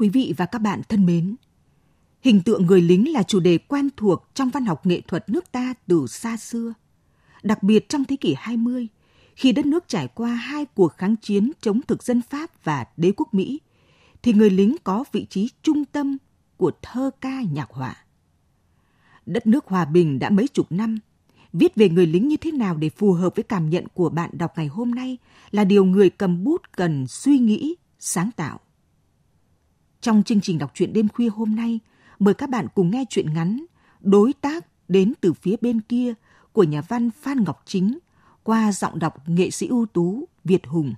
Quý vị và các bạn thân mến, hình tượng người lính là chủ đề quen thuộc trong văn học nghệ thuật nước ta từ xa xưa, đặc biệt trong thế kỷ 20, khi đất nước trải qua hai cuộc kháng chiến chống thực dân Pháp và đế quốc Mỹ, thì người lính có vị trí trung tâm của thơ ca nhạc họa. Đất nước hòa bình đã mấy chục năm, viết về người lính như thế nào để phù hợp với cảm nhận của bạn đọc ngày hôm nay là điều người cầm bút cần suy nghĩ, sáng tạo. Trong chương trình đọc truyện đêm khuya hôm nay, mời các bạn cùng nghe truyện ngắn Đối tác đến từ phía bên kia của nhà văn Phan Ngọc Chính qua giọng đọc nghệ sĩ ưu tú Việt Hùng.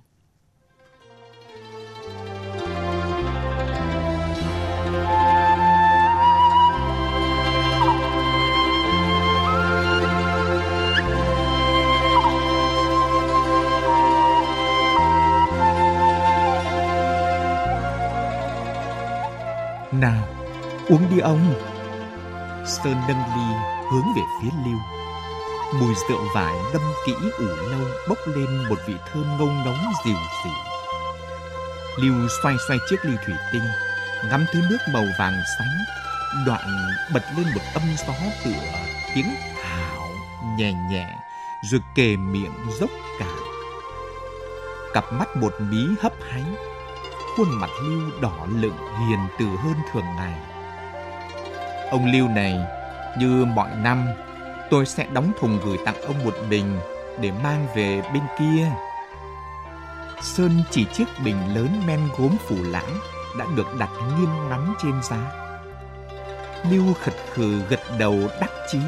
Nào, uống đi ông. Sơn nâng ly hướng về phía Lưu. Mùi rượu vải ngâm kỹ ủ lâu bốc lên một vị thơm ngông nóng dịu dịu. Lưu xoay xoay chiếc ly thủy tinh, ngắm thứ nước màu vàng sánh, đoạn bật lên một âm gió tựa tiếng hào nhẹ nhẹ, rồi kề miệng dốc cạn. Cặp mắt bột mí hấp háy, khuôn mặt Lưu đỏ lựng hiền từ hơn thường ngày. Ông Lưu này, như mọi năm, tôi sẽ đóng thùng gửi tặng ông một bình để mang về bên kia. Sơn chỉ chiếc bình lớn men gốm phủ lãng đã được đặt nghiêng ngắm trên giá. Lưu khật khừ gật đầu đắc chí,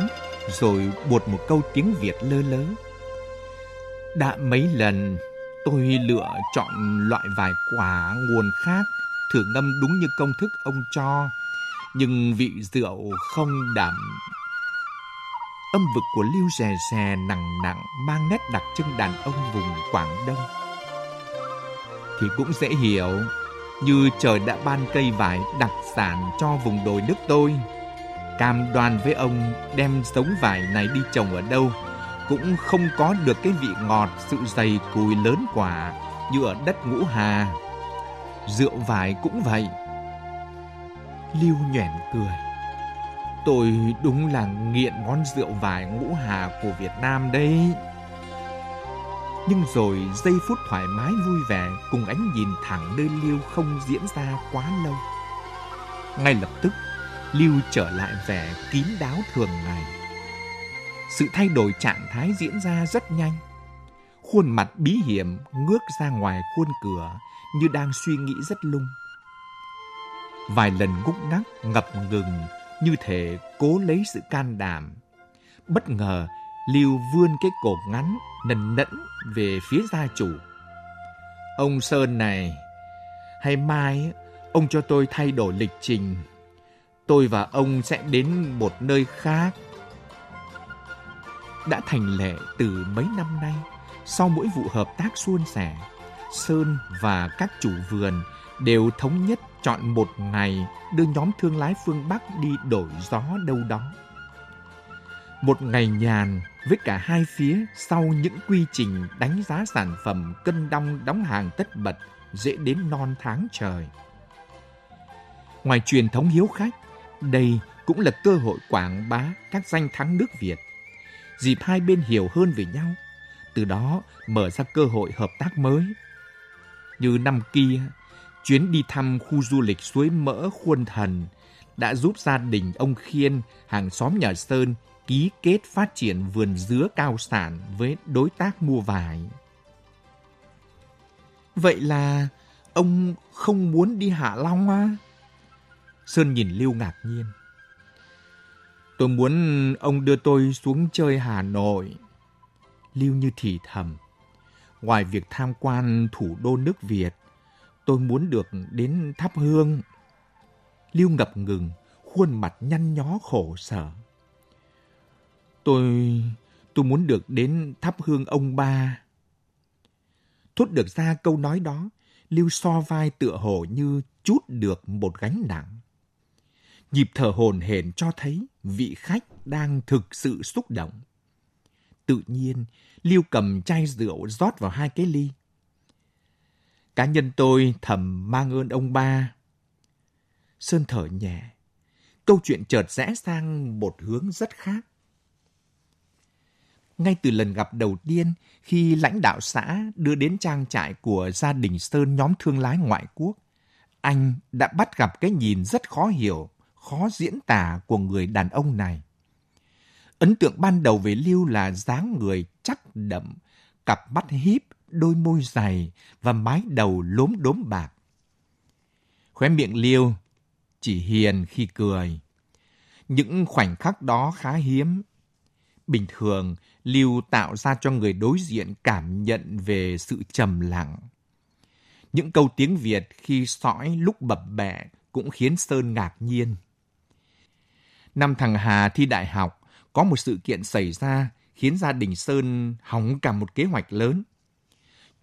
rồi buột một câu tiếng Việt lơ lớ. Đã mấy lần tôi lựa chọn loại vải quả nguồn khác, thử ngâm đúng như công thức ông cho, nhưng vị rượu không đậm. Âm vực của Lưu rè rè nặng nặng, mang nét đặc trưng đàn ông vùng Quảng Đông. Thì cũng dễ hiểu, như trời đã ban cây vải đặc sản cho vùng đồi nước tôi. Cam đoan với ông, đem giống vải này đi trồng ở đâu cũng không có được cái vị ngọt, sự dày cùi lớn quả như ở đất Ngũ Hà. Rượu vải cũng vậy. Lưu nhoẻn cười. Tôi đúng là nghiện món rượu vải Ngũ Hà của Việt Nam đấy. Nhưng rồi giây phút thoải mái vui vẻ cùng ánh nhìn thẳng nơi Lưu không diễn ra quá lâu. Ngay lập tức, Lưu trở lại vẻ kín đáo thường ngày. Sự thay đổi trạng thái diễn ra rất nhanh. Khuôn mặt bí hiểm ngước ra ngoài khuôn cửa như đang suy nghĩ rất lung. Vài lần ngúc ngắc ngập ngừng như thể cố lấy sự can đảm. Bất ngờ Lưu vươn cái cổ ngắn nần nẫn về phía gia chủ. Ông Sơn này, hay mai ông cho tôi thay đổi lịch trình. Tôi và ông sẽ đến một nơi khác. Đã thành lệ từ mấy năm nay, sau mỗi vụ hợp tác suôn sẻ, Sơn và các chủ vườn đều thống nhất chọn một ngày đưa nhóm thương lái phương Bắc đi đổi gió đâu đó. Một ngày nhàn với cả hai phía sau những quy trình đánh giá sản phẩm, cân đong đóng hàng tất bật, dễ đến non tháng trời. Ngoài truyền thống hiếu khách, đây cũng là cơ hội quảng bá các danh thắng nước Việt, dịp hai bên hiểu hơn về nhau, từ đó mở ra cơ hội hợp tác mới. Như năm kia, chuyến đi thăm khu du lịch suối mỡ Khuôn Thần đã giúp gia đình ông Khiên, hàng xóm nhà Sơn, ký kết phát triển vườn dứa cao sản với đối tác mua vải. Vậy là ông không muốn đi Hạ Long à? Sơn nhìn Lưu ngạc nhiên. Tôi muốn ông đưa tôi xuống chơi Hà Nội. Lưu như thì thầm. Ngoài việc tham quan thủ đô nước Việt, tôi muốn được đến thắp hương. Lưu ngập ngừng, khuôn mặt nhăn nhó khổ sở. Tôi muốn được đến thắp hương ông ba. Thốt được ra câu nói đó, Lưu so vai tựa hồ như trút được một gánh nặng. Nhịp thở hổn hển cho thấy vị khách đang thực sự xúc động. Tự nhiên, Lưu cầm chai rượu rót vào hai cái ly. Cá nhân tôi thầm mang ơn ông ba. Sơn thở nhẹ. Câu chuyện chợt rẽ sang một hướng rất khác. Ngay từ lần gặp đầu tiên, khi lãnh đạo xã đưa đến trang trại của gia đình Sơn nhóm thương lái ngoại quốc, anh đã bắt gặp cái nhìn rất khó hiểu, khó diễn tả của người đàn ông này. Ấn tượng ban đầu về Lưu là dáng người chắc đậm, cặp mắt híp, đôi môi dày và mái đầu lốm đốm bạc. Khóe miệng Lưu chỉ hiền khi cười. Những khoảnh khắc đó khá hiếm. Bình thường, Lưu tạo ra cho người đối diện cảm nhận về sự trầm lặng. Những câu tiếng Việt khi sõi lúc bập bẹ cũng khiến Sơn ngạc nhiên. Năm thằng Hà thi đại học, có một sự kiện xảy ra khiến gia đình Sơn hỏng cả một kế hoạch lớn.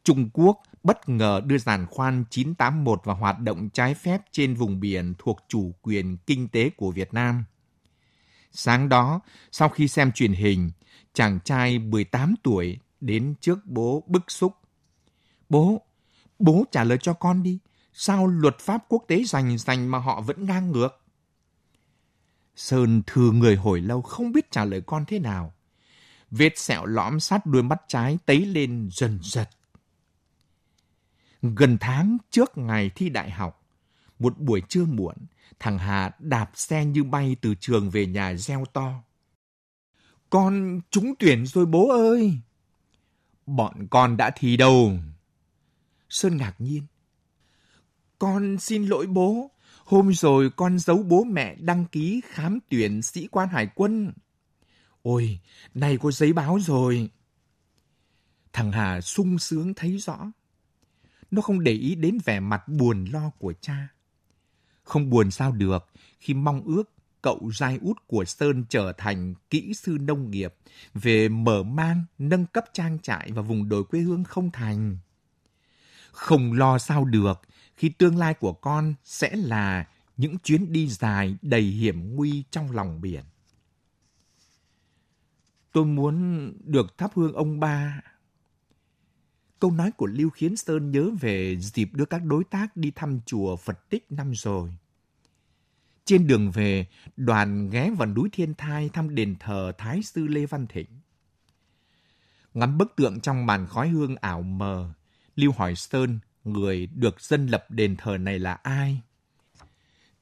Trung Quốc bất ngờ đưa giàn khoan 981 vào hoạt động trái phép trên vùng biển thuộc chủ quyền kinh tế của Việt Nam. Sáng đó, sau khi xem truyền hình, chàng trai 18 tuổi đến trước bố bức xúc. Bố trả lời cho con đi. Sao luật pháp quốc tế rành rành mà họ vẫn ngang ngược? Sơn thừ người hồi lâu không biết trả lời con thế nào. Vết sẹo lõm sát đuôi mắt trái tấy lên dần dật. Gần tháng trước ngày thi đại học, một buổi trưa muộn, thằng Hà đạp xe như bay từ trường về nhà reo to. Con trúng tuyển rồi bố ơi! Bọn con đã thi đâu? Sơn ngạc nhiên. Con xin lỗi bố. Hôm rồi con giấu bố mẹ đăng ký khám tuyển sĩ quan hải quân. Ôi, nay có giấy báo rồi. Thằng Hà sung sướng thấy rõ. Nó không để ý đến vẻ mặt buồn lo của cha. Không buồn sao được khi mong ước cậu trai út của Sơn trở thành kỹ sư nông nghiệp, về mở mang, nâng cấp trang trại và vùng đồi quê hương không thành. Không lo sao được khi tương lai của con sẽ là những chuyến đi dài đầy hiểm nguy trong lòng biển. Tôi muốn được thắp hương ông ba. Câu nói của Lưu khiến Sơn nhớ về dịp đưa các đối tác đi thăm chùa Phật Tích năm rồi. Trên đường về, đoàn ghé vào núi Thiên Thai thăm đền thờ Thái sư Lê Văn Thịnh. Ngắm bức tượng trong màn khói hương ảo mờ, Lưu hỏi Sơn, người được dân lập đền thờ này là ai?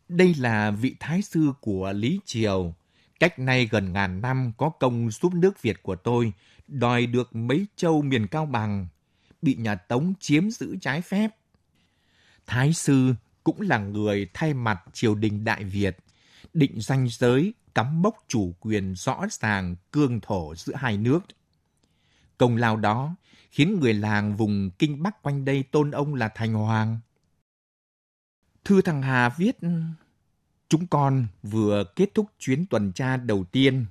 Đây là vị thái sư của Lý Triều, cách nay gần 1000 năm có công giúp nước Việt của tôi, đòi được mấy châu miền Cao Bằng, bị nhà Tống chiếm giữ trái phép. Thái sư cũng là người thay mặt triều đình Đại Việt, định ranh giới, cắm mốc chủ quyền rõ ràng cương thổ giữa hai nước. Công lao đó khiến người làng vùng Kinh Bắc quanh đây tôn ông là thành hoàng. Thư thằng Hà viết, chúng con vừa kết thúc chuyến tuần tra đầu tiên.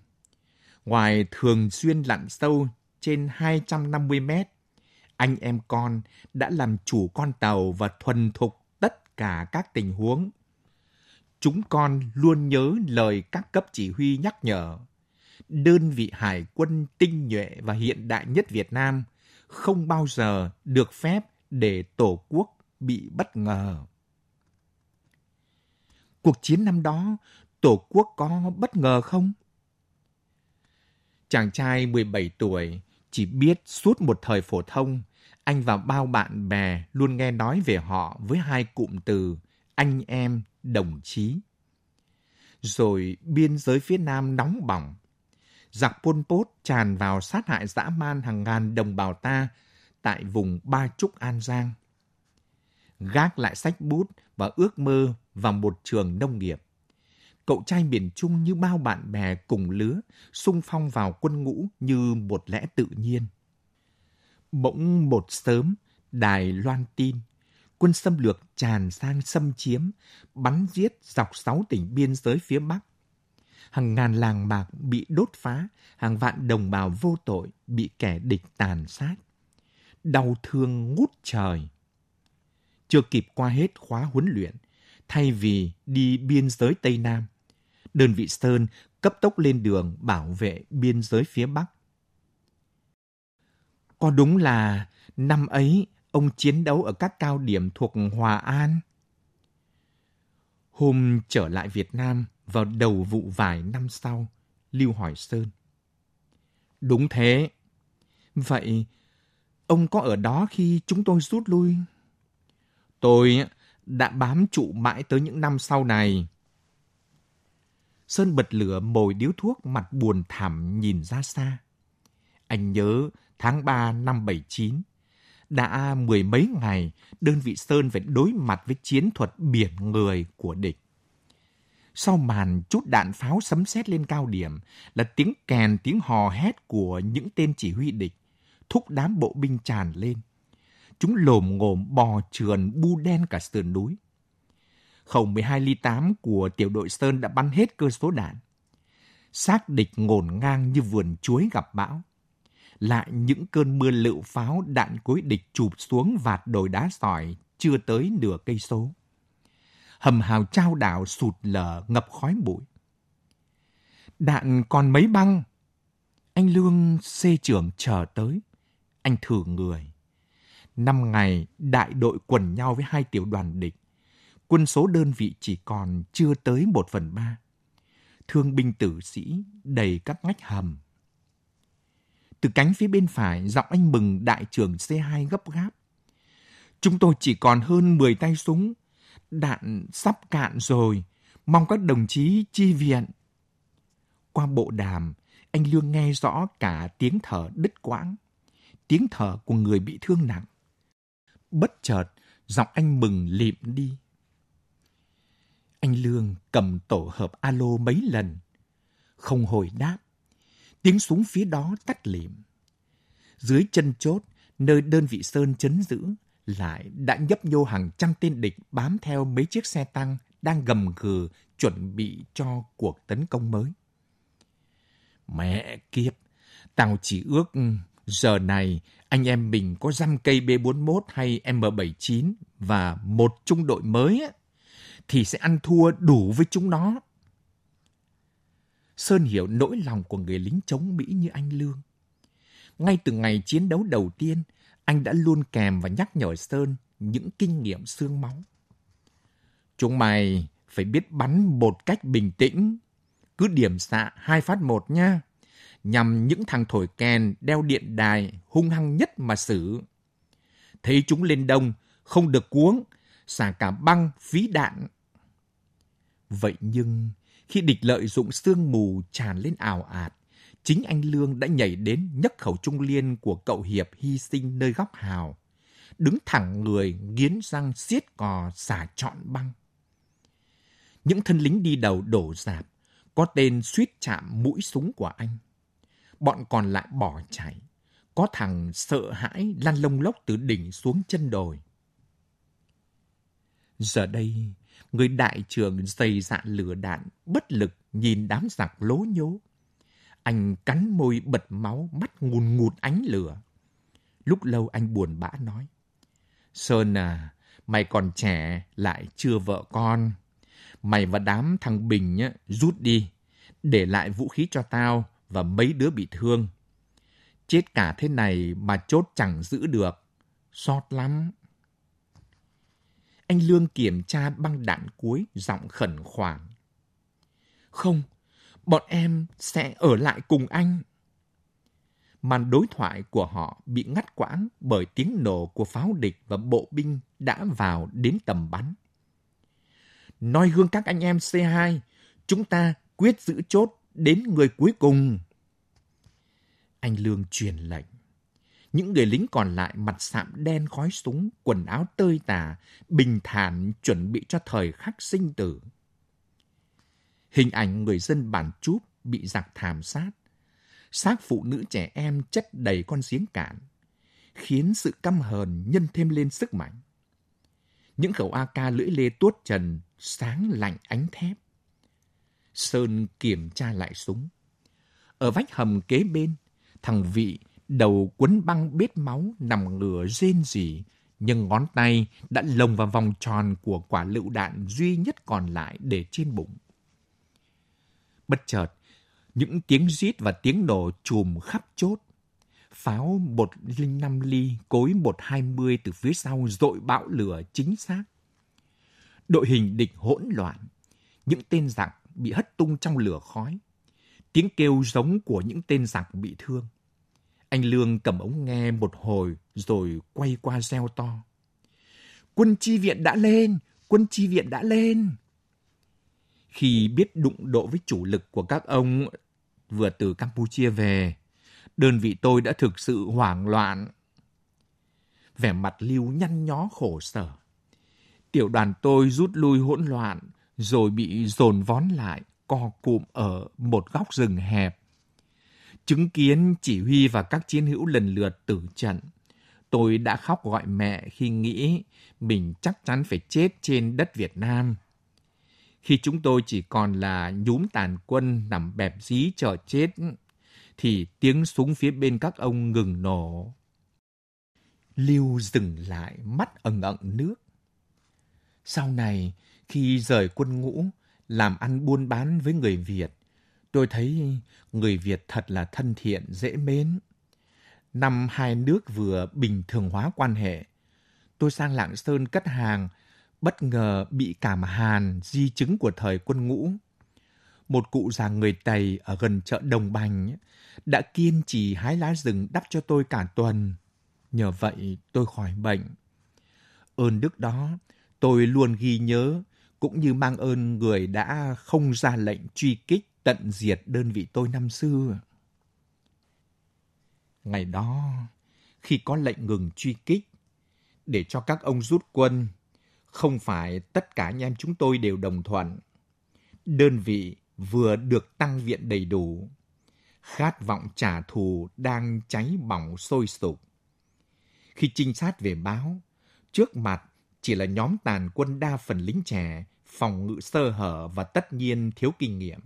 Ngoài thường xuyên lặn sâu trên 250 mét, anh em con đã làm chủ con tàu và thuần thục tất cả các tình huống. Chúng con luôn nhớ lời các cấp chỉ huy nhắc nhở. Đơn vị hải quân tinh nhuệ và hiện đại nhất Việt Nam không bao giờ được phép để Tổ quốc bị bất ngờ. Cuộc chiến năm đó, Tổ quốc có bất ngờ không? Chàng trai 17 tuổi, chỉ biết suốt một thời phổ thông, anh và bao bạn bè luôn nghe nói về họ với hai cụm từ anh em, đồng chí. Rồi biên giới phía Nam nóng bỏng. giặc Pol Pot tràn vào sát hại dã man hàng ngàn đồng bào ta tại vùng Ba Chúc An Giang. Gác lại sách bút và ước mơ vào một trường nông nghiệp, cậu trai miền Trung như bao bạn bè cùng lứa xung phong vào quân ngũ như một lẽ tự nhiên. Bỗng một sớm, Đài loan tin quân xâm lược tràn sang xâm chiếm, bắn giết dọc 6 tỉnh biên giới phía Bắc. Hàng ngàn làng mạc bị đốt phá, hàng vạn đồng bào vô tội bị kẻ địch tàn sát. Đau thương ngút trời. Chưa kịp qua hết khóa huấn luyện, thay vì đi biên giới Tây Nam, đơn vị Sơn cấp tốc lên đường bảo vệ biên giới phía Bắc. Có đúng là năm ấy ông chiến đấu ở các cao điểm thuộc Hòa An? Hôm trở lại Việt Nam vào đầu vụ vải năm sau, Lưu hỏi Sơn. Đúng thế. Vậy ông có ở đó khi chúng tôi rút lui? Tôi đã bám trụ mãi tới những năm sau này. Sơn bật lửa mồi điếu thuốc, mặt buồn thảm nhìn ra xa. Anh nhớ tháng 3 năm 79, đã mười mấy ngày đơn vị Sơn phải đối mặt với chiến thuật biển người của địch. Sau màn chút đạn pháo sấm sét lên cao điểm là tiếng kèn, tiếng hò hét của những tên chỉ huy địch, thúc đám bộ binh tràn lên. Chúng lồm ngồm bò trườn bu đen cả sườn núi. Khẩu 12 ly 8 của tiểu đội Sơn đã bắn hết cơ số đạn. Xác địch ngổn ngang như vườn chuối gặp bão. Lại những cơn mưa lựu pháo, đạn cối địch chụp xuống vạt đồi đá sỏi chưa tới nửa cây số. Hầm hào trao đảo sụt lở ngập khói bụi. Đạn còn mấy băng? Anh Lương xê trưởng chờ tới. Anh thử người. 5 ngày đại đội quần nhau với 2 tiểu đoàn địch. Quân số đơn vị chỉ còn chưa tới 1/3. Thương binh tử sĩ đầy các ngách hầm. Từ cánh phía bên phải, giọng anh Mừng đại trưởng C2 gấp gáp. Chúng tôi chỉ còn hơn 10 tay súng. Đạn sắp cạn rồi. Mong các đồng chí chi viện. Qua bộ đàm, anh Lương nghe rõ cả tiếng thở đứt quãng, tiếng thở của người bị thương nặng. Bất chợt, giọng anh Mừng lịm đi. Anh Lương cầm tổ hợp alo mấy lần. Không hồi đáp. Tiếng súng phía đó tắt lịm. Dưới chân chốt, nơi đơn vị Sơn trấn giữ, lại đã nhấp nhô hàng trăm tên địch bám theo mấy chiếc xe tăng đang gầm gừ chuẩn bị cho cuộc tấn công mới. Mẹ kiếp, tao chỉ ước giờ này anh em mình có dăm cây B41 hay M79 và một trung đội mới thì sẽ ăn thua đủ với chúng nó. Sơn hiểu nỗi lòng của người lính chống Mỹ như anh Lương. Ngay từ ngày chiến đấu đầu tiên, anh đã luôn kèm và nhắc nhở Sơn những kinh nghiệm xương máu. Chúng mày phải biết bắn một cách bình tĩnh. Cứ điểm xạ 2 phát 1 nha. Nhằm những thằng thổi kèn đeo điện đài hung hăng nhất mà xử. Thấy chúng lên đông, không được cuống, xả cả băng, phí đạn. Vậy nhưng khi địch lợi dụng sương mù tràn lên ào ạt, chính anh Lương đã nhảy đến nhấc khẩu trung liên của cậu Hiệp hy sinh nơi góc hào. Đứng thẳng người, nghiến răng xiết cò xả trọn băng. Những thân lính đi đầu đổ rạp, có tên suýt chạm mũi súng của anh. Bọn còn lại bỏ chạy, có thằng sợ hãi lăn lông lốc từ đỉnh xuống chân đồi. Giờ đây, người đại trưởng dày dạn lửa đạn, bất lực nhìn đám giặc lố nhố. Anh cắn môi bật máu, mắt ngùn ngụt ánh lửa. Lúc lâu anh buồn bã nói, Sơn à, mày còn trẻ, lại chưa vợ con. Mày và đám thằng Bình á, rút đi, để lại vũ khí cho tao và mấy đứa bị thương. Chết cả thế này mà chốt chẳng giữ được, xót lắm. Anh Lương kiểm tra băng đạn cuối, giọng khẩn khoản. Không, bọn em sẽ ở lại cùng anh. Màn đối thoại của họ bị ngắt quãng bởi tiếng nổ của pháo địch và bộ binh đã vào đến tầm bắn. Noi gương các anh em C2, chúng ta quyết giữ chốt đến người cuối cùng. anh Lương truyền lệnh. Những người lính còn lại mặt sạm đen khói súng, quần áo tơi tả, bình thản chuẩn bị cho thời khắc sinh tử. Hình ảnh người dân bản Chúp bị giặc thảm sát, xác phụ nữ trẻ em chất đầy con giếng cạn, khiến sự căm hờn nhân thêm lên sức mạnh. Những khẩu AK lưỡi lê tuốt trần, sáng lạnh ánh thép. Sơn kiểm tra lại súng. Ở vách hầm kế bên, thằng Vị đầu quấn băng bết máu nằm ngửa rên rỉ, nhưng ngón tay đã lồng vào vòng tròn của quả lựu đạn duy nhất còn lại để trên bụng. Bất chợt, những tiếng rít và tiếng nổ trùm khắp chốt. Pháo 105 ly cối 120 từ phía sau dội bão lửa chính xác. Đội hình địch hỗn loạn, những tên giặc bị hất tung trong lửa khói, tiếng kêu giống của những tên giặc bị thương. Anh Lương cầm ống nghe một hồi rồi quay qua reo to. Quân chi viện đã lên! Quân chi viện đã lên! Khi biết đụng độ với chủ lực của các ông vừa từ Campuchia về, đơn vị tôi đã thực sự hoảng loạn. Vẻ mặt Lưu nhăn nhó khổ sở. Tiểu đoàn tôi rút lui hỗn loạn, rồi bị dồn vón lại, co cụm ở một góc rừng hẹp. Chứng kiến chỉ huy và các chiến hữu lần lượt tử trận, tôi đã khóc gọi mẹ khi nghĩ mình chắc chắn phải chết trên đất Việt Nam. Khi chúng tôi chỉ còn là nhúm tàn quân nằm bẹp dí chờ chết, thì tiếng súng phía bên các ông ngừng nổ. Lưu dừng lại, mắt ẩn ẩn nước. Sau này, khi rời quân ngũ, làm ăn buôn bán với người Việt, tôi thấy người Việt thật là thân thiện, dễ mến. Năm hai nước vừa bình thường hóa quan hệ, tôi sang Lạng Sơn cất hàng, bất ngờ bị cảm hàn, di chứng của thời quân ngũ. Một cụ già người Tày ở gần chợ Đồng Bành đã kiên trì hái lá rừng đắp cho tôi cả tuần. Nhờ vậy tôi khỏi bệnh. Ơn đức đó tôi luôn ghi nhớ, cũng như mang ơn người đã không ra lệnh truy kích tận diệt đơn vị tôi năm xưa. Ngày đó, khi có lệnh ngừng truy kích, để cho các ông rút quân, không phải tất cả anh em chúng tôi đều đồng thuận. Đơn vị vừa được tăng viện đầy đủ, khát vọng trả thù đang cháy bỏng sôi sục. Khi trinh sát về báo, trước mặt chỉ là nhóm tàn quân đa phần lính trẻ, phòng ngự sơ hở và tất nhiên thiếu kinh nghiệm.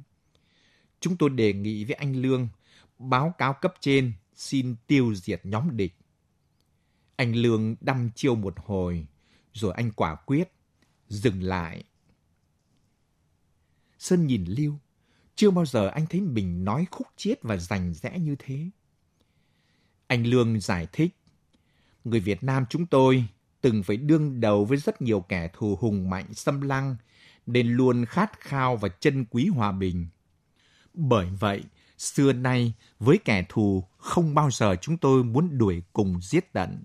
Chúng tôi đề nghị với anh Lương báo cáo cấp trên xin tiêu diệt nhóm địch. Anh Lương đăm chiêu một hồi, rồi anh quả quyết dừng lại. Sơn nhìn Lưu, chưa bao giờ anh thấy mình nói khúc chiết và rành rẽ như thế. Anh Lương giải thích, người Việt Nam chúng tôi từng phải đương đầu với rất nhiều kẻ thù hùng mạnh xâm lăng, nên luôn khát khao và trân quý hòa bình. Bởi vậy, xưa nay với kẻ thù không bao giờ chúng tôi muốn đuổi cùng giết tận.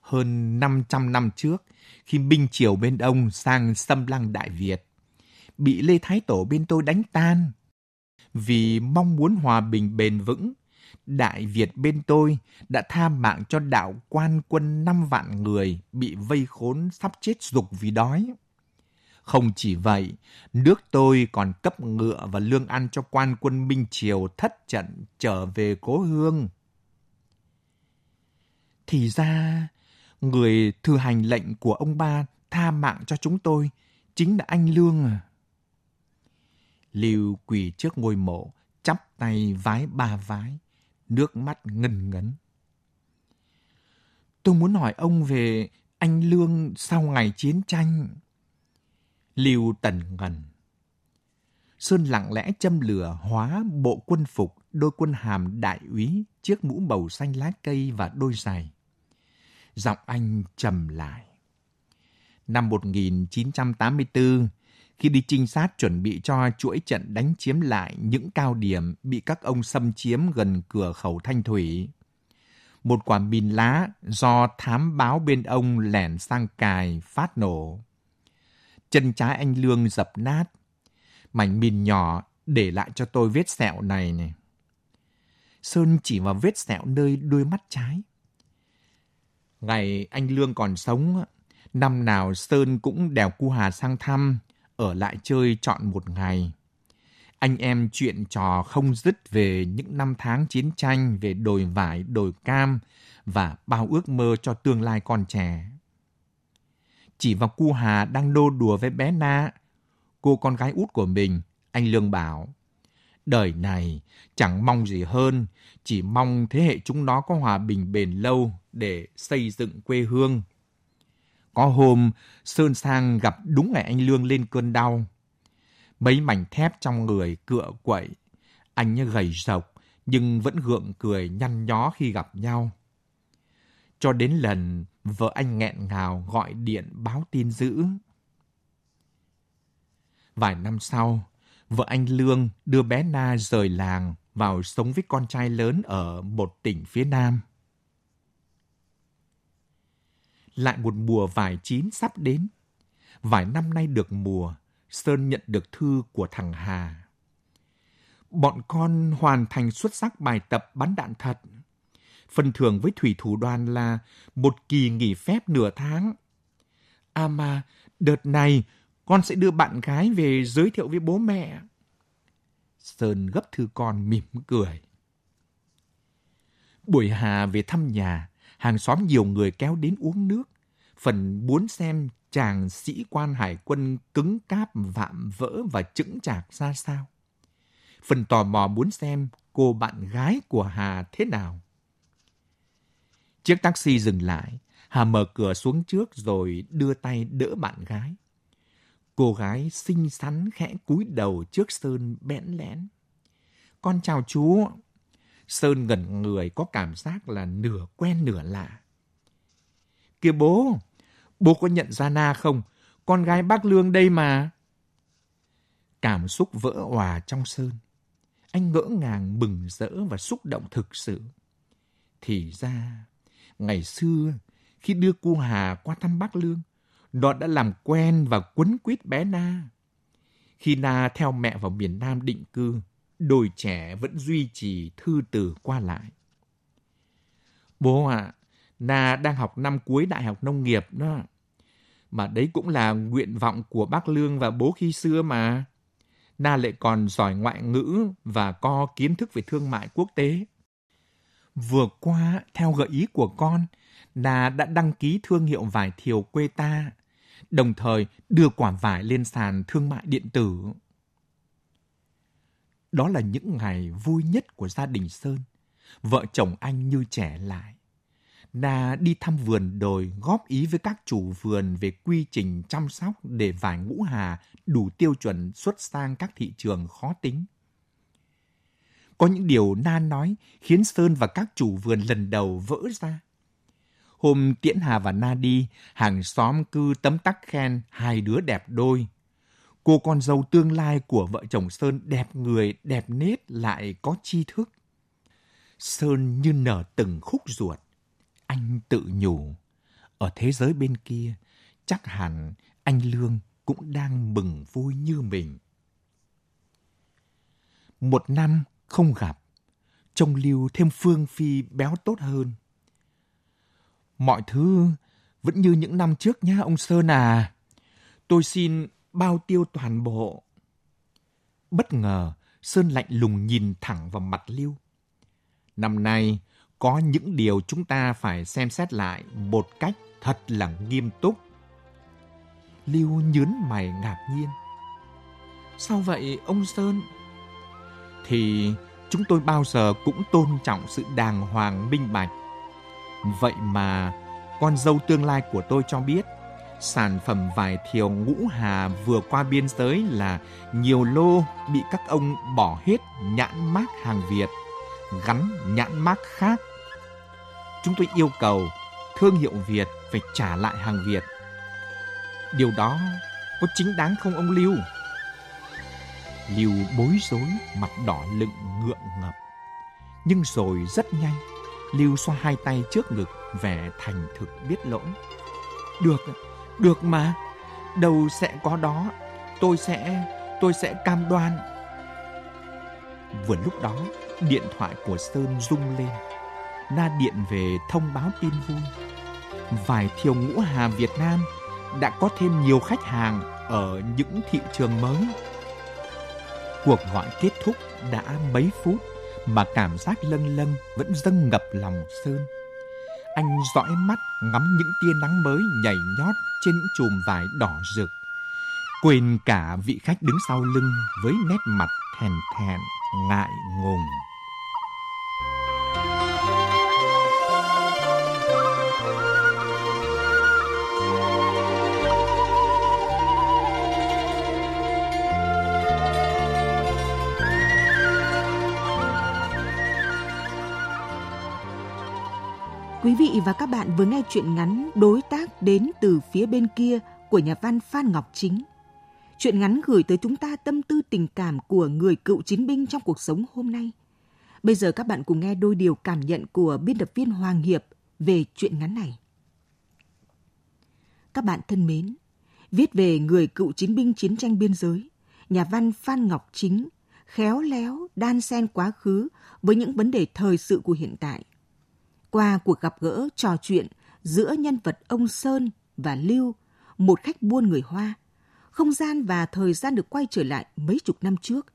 Hơn 500 năm trước, khi binh triều bên Đông sang xâm lăng Đại Việt, bị Lê Thái Tổ bên tôi đánh tan. Vì mong muốn hòa bình bền vững, Đại Việt bên tôi đã tha mạng cho đạo quan quân 5 vạn người bị vây khốn sắp chết rục vì đói. Không chỉ vậy, nước tôi còn cấp ngựa và lương ăn cho quan quân Minh Triều thất trận trở về cố hương. Thì ra, người thực hành lệnh của ông ba tha mạng cho chúng tôi chính là anh Lương à. Lưu quỳ trước ngôi mộ, chắp tay vái 3 vái, nước mắt ngân ngấn. Tôi muốn hỏi ông về anh Lương sau ngày chiến tranh. Lưu tần ngần. Sơn lặng lẽ châm lửa hóa bộ quân phục, đôi quân hàm đại úy, chiếc mũ màu xanh lá cây và đôi giày. Giọng anh trầm lại. Năm 1984, khi đi trinh sát chuẩn bị cho chuỗi trận đánh chiếm lại những cao điểm bị các ông xâm chiếm gần cửa khẩu Thanh Thủy, một quả mìn lá do thám báo bên ông lẻn sang cài phát nổ. Chân trái anh Lương dập nát, mảnh mìn nhỏ để lại cho tôi vết sẹo này. Sơn chỉ vào vết sẹo nơi đuôi mắt trái. Ngày anh Lương còn sống, năm nào Sơn cũng đèo cu Hà sang thăm, ở lại chơi trọn một ngày. Anh em chuyện trò không dứt về những năm tháng chiến tranh, về đồi vải, đồi cam và bao ước mơ cho tương lai con trẻ. Chỉ vào cu Hà đang nô đùa với bé Na, cô con gái út của mình, anh Lương bảo, đời này chẳng mong gì hơn, chỉ mong thế hệ chúng nó có hòa bình bền lâu để xây dựng quê hương. Có hôm, Sơn sang gặp đúng ngày anh Lương lên cơn đau. Mấy mảnh thép trong người cựa quậy, anh như gầy rộc nhưng vẫn gượng cười nhăn nhó khi gặp nhau. Cho đến lần vợ anh nghẹn ngào gọi điện báo tin dữ. Vài năm sau, vợ anh Lương đưa bé Na rời làng vào sống với con trai lớn ở một tỉnh phía Nam. Lại một mùa vải chín sắp đến. Vài năm nay được mùa, Sơn nhận được thư của thằng Hà. Bọn con hoàn thành xuất sắc bài tập bắn đạn thật. Phần thưởng với thủy thủ đoàn là một kỳ nghỉ phép nửa tháng. À mà, đợt này con sẽ đưa bạn gái về giới thiệu với bố mẹ. Sơn gấp thư con mỉm cười. Buổi Hà về thăm nhà, hàng xóm nhiều người kéo đến uống nước. Phần muốn xem chàng sĩ quan hải quân cứng cáp, vạm vỡ và chững chạc ra sao. Phần tò mò muốn xem cô bạn gái của Hà thế nào. Chiếc taxi dừng lại, Hà mở cửa xuống trước rồi đưa tay đỡ bạn gái. Cô gái xinh xắn khẽ cúi đầu trước Sơn bẽn lẽn. Con chào chú. Sơn ngẩn người có cảm giác là nửa quen nửa lạ. Kìa bố, bố có nhận ra Na không? Con gái bác Lương đây mà. Cảm xúc vỡ òa trong Sơn. Anh ngỡ ngàng, bừng rỡ và xúc động thực sự. Thì ra, ngày xưa, khi đưa cô Hà qua thăm bác Lương, nó đã làm quen và quấn quýt bé Na. Khi Na theo mẹ vào miền Nam định cư, đôi trẻ vẫn duy trì thư từ qua lại. Bố ạ, Na đang học năm cuối đại học nông nghiệp đó. Mà đấy cũng là nguyện vọng của bác Lương và bố khi xưa mà. Na lại còn giỏi ngoại ngữ và có kiến thức về thương mại quốc tế. Vừa qua, theo gợi ý của con, Na đã đăng ký thương hiệu vải thiều quê ta, đồng thời đưa quả vải lên sàn thương mại điện tử. Đó là những ngày vui nhất của gia đình Sơn. Vợ chồng anh như trẻ lại. Na đi thăm vườn đồi, góp ý với các chủ vườn về quy trình chăm sóc để vải ngũ Hà đủ tiêu chuẩn xuất sang các thị trường khó tính. Có những điều Na nói khiến Sơn và các chủ vườn lần đầu vỡ ra. Hôm tiễn Hà và Na đi, hàng xóm cứ tấm tắc khen hai đứa đẹp đôi. Cô con dâu tương lai của vợ chồng Sơn đẹp người, đẹp nết, lại có tri thức. Sơn như nở từng khúc ruột. Anh tự nhủ, ở thế giới bên kia, chắc hẳn anh Lương cũng đang mừng vui như mình. Một năm không gặp, trông Lưu thêm phương phi béo tốt hơn. Mọi thứ vẫn như những năm trước nhá ông Sơn à. Tôi xin bao tiêu toàn bộ. Bất ngờ, Sơn lạnh lùng nhìn thẳng vào mặt Lưu. Năm nay, có những điều chúng ta phải xem xét lại một cách thật là nghiêm túc. Lưu nhướng mày ngạc nhiên. Sao vậy ông Sơn? Thì chúng tôi bao giờ cũng tôn trọng sự đàng hoàng minh bạch. Vậy mà con dâu tương lai của tôi cho biết sản phẩm vải thiều ngũ Hà vừa qua biên giới là nhiều lô bị các ông bỏ hết nhãn mác hàng Việt, gắn nhãn mác khác. Chúng tôi yêu cầu thương hiệu Việt phải trả lại hàng Việt. Điều đó có chính đáng không ông Lưu? Lưu bối rối, mặt đỏ lựng, ngượng ngập. Nhưng rồi rất nhanh, Lưu xoa hai tay trước ngực, vẻ thành thực biết lỗi. Được mà, đâu sẽ có đó, tôi sẽ cam đoan. Vừa lúc đó, Điện thoại của Sơn rung lên. Na điện về thông báo tin vui. Vải thiều ngũ hà Việt Nam đã có thêm nhiều khách hàng ở những thị trường mới. Cuộc gọi kết thúc đã mấy phút mà cảm giác lâng lâng vẫn dâng ngập lòng Sơn. Anh dõi mắt ngắm những tia nắng mới nhảy nhót trên những chùm vải đỏ rực. Quên cả vị khách đứng sau lưng với nét mặt thèn thèn, ngại ngùng. Quý vị và các bạn vừa nghe truyện ngắn Đối tác đến từ phía bên kia của nhà văn Phan Ngọc Chính. Truyện ngắn gửi tới chúng ta tâm tư tình cảm của người cựu chiến binh trong cuộc sống hôm nay. Bây giờ các bạn cùng nghe đôi điều cảm nhận của biên tập viên Hoàng Hiệp về truyện ngắn này. Các bạn thân mến, viết về người cựu chiến binh chiến tranh biên giới, nhà văn Phan Ngọc Chính khéo léo đan xen quá khứ với những vấn đề thời sự của hiện tại. Qua cuộc gặp gỡ trò chuyện giữa nhân vật ông Sơn và Lưu, một khách buôn người Hoa, không gian và thời gian được quay trở lại mấy chục năm trước,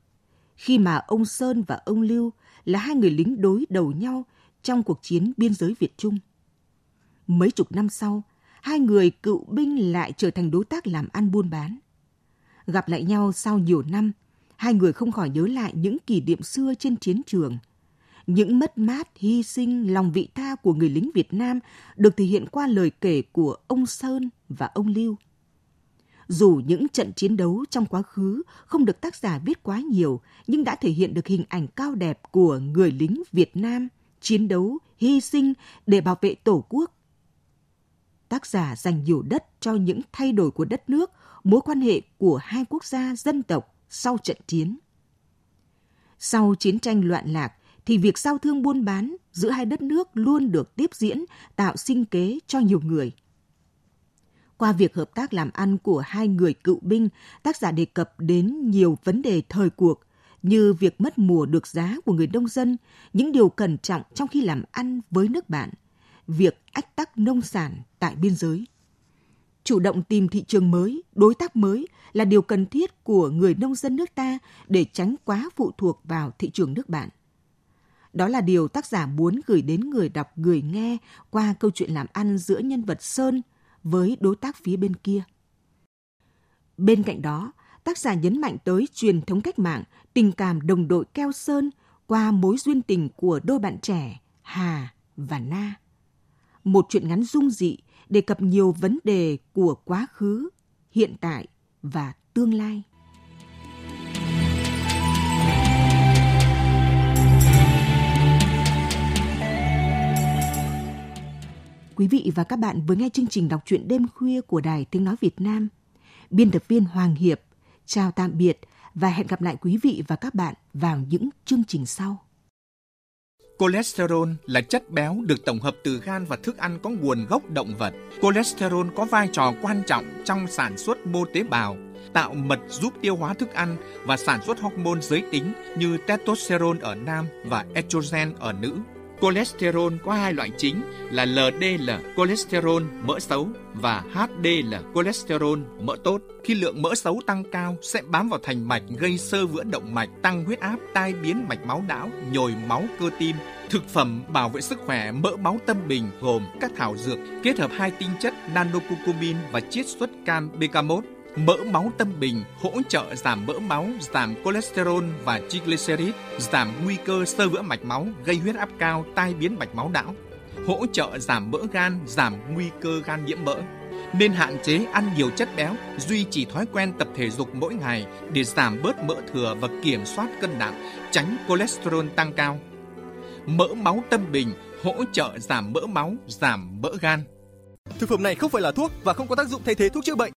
khi mà ông Sơn và ông Lưu là hai người lính đối đầu nhau trong cuộc chiến biên giới Việt Trung. Mấy chục năm sau, hai người cựu binh lại trở thành đối tác làm ăn buôn bán. Gặp lại nhau sau nhiều năm, hai người không khỏi nhớ lại những kỷ niệm xưa trên chiến trường. Những mất mát, hy sinh, lòng vị tha của người lính Việt Nam được thể hiện qua lời kể của ông Sơn và ông Lưu. Dù những trận chiến đấu trong quá khứ không được tác giả viết quá nhiều, nhưng đã thể hiện được hình ảnh cao đẹp của người lính Việt Nam chiến đấu, hy sinh để bảo vệ Tổ quốc. Tác giả dành nhiều đất cho những thay đổi của đất nước, mối quan hệ của hai quốc gia dân tộc sau trận chiến. Sau chiến tranh loạn lạc, thì việc giao thương buôn bán giữa hai đất nước luôn được tiếp diễn, tạo sinh kế cho nhiều người. Qua việc hợp tác làm ăn của hai người cựu binh, tác giả đề cập đến nhiều vấn đề thời cuộc, như việc mất mùa được giá của người nông dân, những điều cẩn trọng trong khi làm ăn với nước bạn, việc ách tắc nông sản tại biên giới. Chủ động tìm thị trường mới, đối tác mới là điều cần thiết của người nông dân nước ta để tránh quá phụ thuộc vào thị trường nước bạn. Đó là điều tác giả muốn gửi đến người đọc, người nghe qua câu chuyện làm ăn giữa nhân vật Sơn với đối tác phía bên kia. Bên cạnh đó, tác giả nhấn mạnh tới truyền thống cách mạng, tình cảm đồng đội keo sơn qua mối duyên tình của đôi bạn trẻ Hà và Na. Một truyện ngắn dung dị đề cập nhiều vấn đề của quá khứ, hiện tại và tương lai. Quý vị và các bạn vừa nghe chương trình đọc truyện đêm khuya của Đài Tiếng nói Việt Nam. Biên tập viên Hoàng Hiệp chào tạm biệt và hẹn gặp lại quý vị và các bạn vào những chương trình sau. Cholesterol là chất béo được tổng hợp từ gan và thức ăn có nguồn gốc động vật. Cholesterol có vai trò quan trọng trong sản xuất mô tế bào, tạo mật giúp tiêu hóa thức ăn và sản xuất hormone giới tính như testosterone ở nam và estrogen ở nữ. Cholesterol có hai loại chính là LDL cholesterol mỡ xấu và HDL cholesterol mỡ tốt. Khi lượng mỡ xấu tăng cao sẽ bám vào thành mạch, gây xơ vữa động mạch, tăng huyết áp, tai biến mạch máu não, nhồi máu cơ tim. Thực phẩm bảo vệ sức khỏe mỡ máu tâm bình gồm các thảo dược kết hợp hai tinh chất nanocucumin và chiết xuất cam-bk1. Mỡ máu tâm bình hỗ trợ giảm mỡ máu, giảm cholesterol và triglycerid, giảm nguy cơ xơ vữa mạch máu, gây huyết áp cao, tai biến mạch máu não. Hỗ trợ giảm mỡ gan, giảm nguy cơ gan nhiễm mỡ. Nên hạn chế ăn nhiều chất béo, duy trì thói quen tập thể dục mỗi ngày để giảm bớt mỡ thừa và kiểm soát cân nặng, tránh cholesterol tăng cao. Mỡ máu tâm bình hỗ trợ giảm mỡ máu, giảm mỡ gan. Thực phẩm này không phải là thuốc và không có tác dụng thay thế thuốc chữa bệnh.